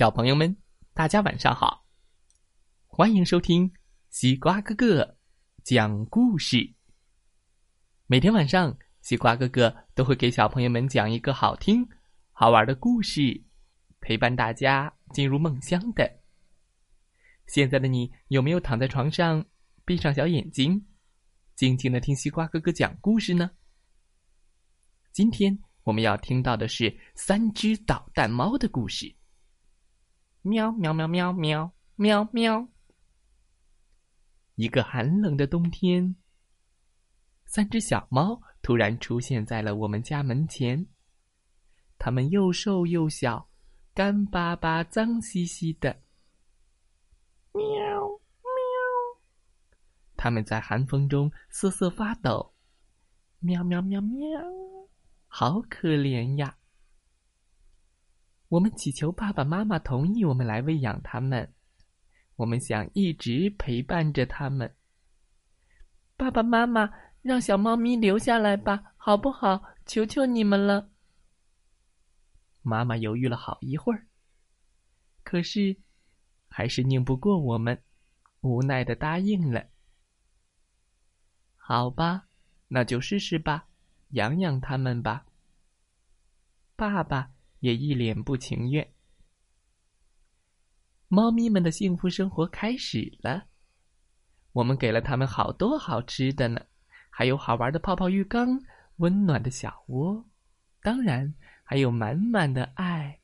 小朋友们，大家晚上好，欢迎收听西瓜哥哥讲故事。每天晚上，西瓜哥哥都会给小朋友们讲一个好听、好玩的故事，陪伴大家进入梦乡的。现在的你有没有躺在床上，闭上小眼睛，静静的听西瓜哥哥讲故事呢？今天我们要听到的是三只捣蛋猫的故事。喵喵喵喵喵喵喵。一个寒冷的冬天，三只小猫突然出现在了我们家门前。它们又瘦又小，干巴巴脏兮兮的。喵喵。它们在寒风中瑟瑟发抖。喵喵喵喵。好可怜呀。我们祈求爸爸妈妈同意我们来喂养它们，我们想一直陪伴着它们。爸爸妈妈，让小猫咪留下来吧，好不好？求求你们了。妈妈犹豫了好一会儿，可是还是拧不过我们，无奈的答应了。好吧，那就试试吧，养养它们吧。爸爸也一脸不情愿。猫咪们的幸福生活开始了，我们给了它们好多好吃的呢，还有好玩的泡泡浴缸、温暖的小窝，当然还有满满的爱。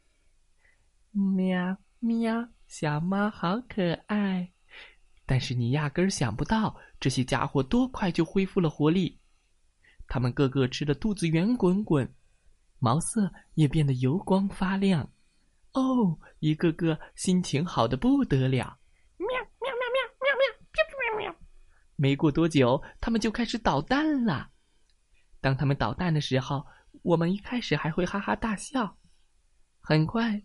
喵喵，小猫好可爱。但是你压根儿想不到，这些家伙多快就恢复了活力，它们个个吃得肚子圆滚滚，毛色也变得油光发亮，哦，一个个心情好得不得了。喵喵喵喵喵喵喵喵喵。没过多久，它们就开始捣蛋了。当它们捣蛋的时候，我们一开始还会哈哈大笑，很快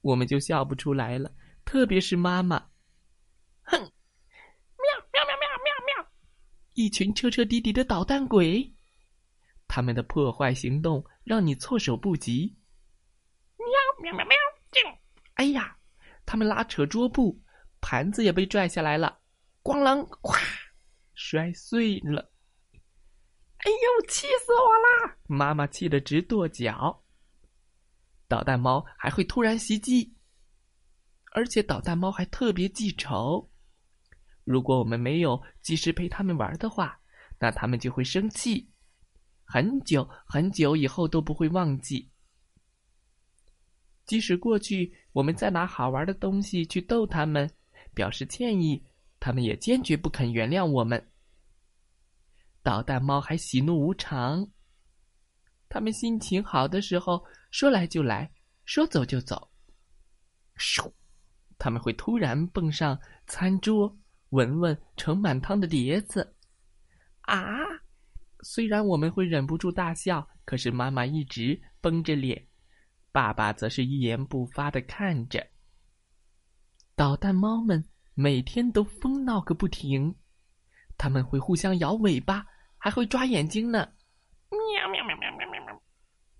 我们就笑不出来了，特别是妈妈。哼，喵喵喵喵喵喵，一群彻彻底底的捣蛋鬼。他们的破坏行动让你措手不及。喵喵喵喵！哎呀，他们拉扯桌布，盘子也被拽下来了，咣啷，哗，摔碎了。哎呦，气死我啦！妈妈气得直跺脚。捣蛋猫还会突然袭击，而且捣蛋猫还特别记仇。如果我们没有及时陪他们玩的话，那他们就会生气。很久很久以后都不会忘记。即使过去我们再拿好玩的东西去逗他们，表示歉意，他们也坚决不肯原谅我们。捣蛋猫还喜怒无常，他们心情好的时候说来就来，说走就走。咻，他们会突然蹦上餐桌，闻闻盛满汤的碟子。啊！虽然我们会忍不住大笑，可是妈妈一直绷着脸，爸爸则是一言不发地看着。捣蛋猫们每天都疯闹个不停，他们会互相摇尾巴，还会抓眼睛呢。喵喵喵喵喵喵喵！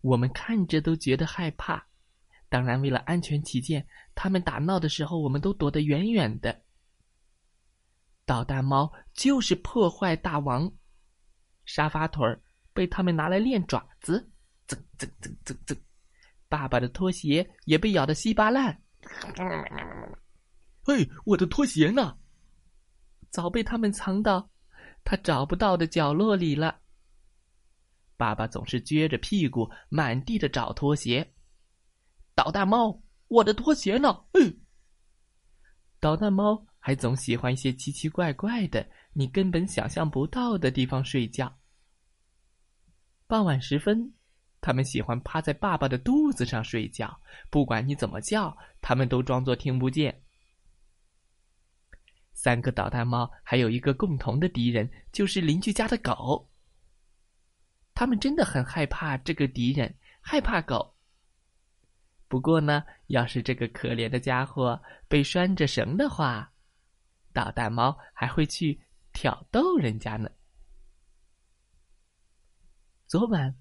我们看着都觉得害怕。当然，为了安全起见，他们打闹的时候，我们都躲得远远的。捣蛋猫就是破坏大王。沙发腿儿被他们拿来练爪子，噌噌噌噌噌。爸爸的拖鞋也被咬得稀巴烂。嘿，我的拖鞋呢？早被他们藏到他找不到的角落里了。爸爸总是撅着屁股满地的找拖鞋。捣蛋猫，我的拖鞋呢？嘿。捣蛋猫还总喜欢一些奇奇怪怪的，你根本想象不到的地方睡觉。傍晚时分，他们喜欢趴在爸爸的肚子上睡觉，不管你怎么叫，他们都装作听不见。三个捣蛋猫还有一个共同的敌人，就是邻居家的狗。他们真的很害怕这个敌人，害怕狗。不过呢，要是这个可怜的家伙被拴着绳的话，捣蛋猫还会去挑逗人家呢。昨晚，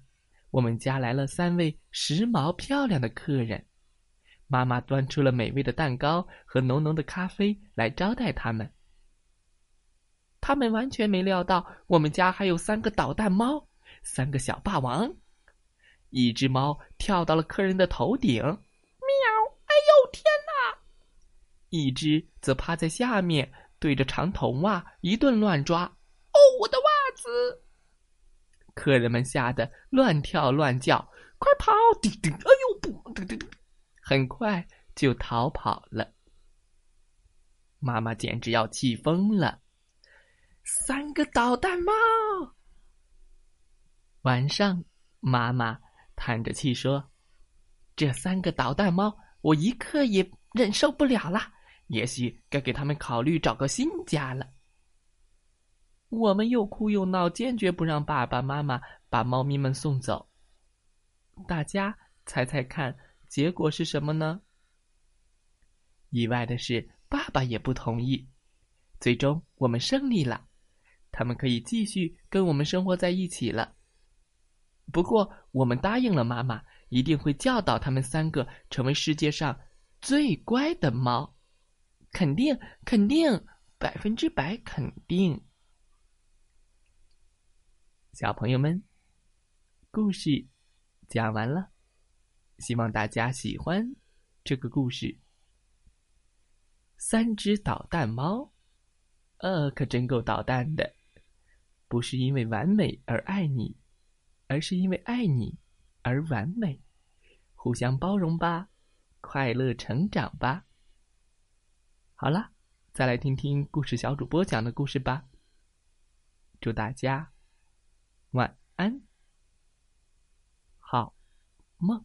我们家来了3位时髦漂亮的客人，妈妈端出了美味的蛋糕和浓浓的咖啡来招待他们。他们完全没料到，我们家还有3个捣蛋猫，3个小霸王。一只猫跳到了客人的头顶，喵！哎呦天哪！一只则趴在下面，对着长筒袜一顿乱抓。哦，我的袜子！客人们吓得乱跳乱叫，快跑！叮叮，哎呦不！叮叮，很快就逃跑了。妈妈简直要气疯了。3个捣蛋猫。晚上，妈妈叹着气说：“这3个捣蛋猫，我一刻也忍受不了了。也许该给他们考虑找个新家了。”我们又哭又闹，坚决不让爸爸妈妈把猫咪们送走。大家猜猜看，结果是什么呢？意外的是，爸爸也不同意。最终，我们胜利了。他们可以继续跟我们生活在一起了。不过，我们答应了妈妈，一定会教导他们3个成为世界上最乖的猫。肯定，肯定，100%肯定。小朋友们，故事讲完了，希望大家喜欢这个故事。3只捣蛋猫，可真够捣蛋的。不是因为完美而爱你，而是因为爱你而完美。互相包容吧，快乐成长吧。好了，再来听听故事小主播讲的故事吧。祝大家晚安，好梦。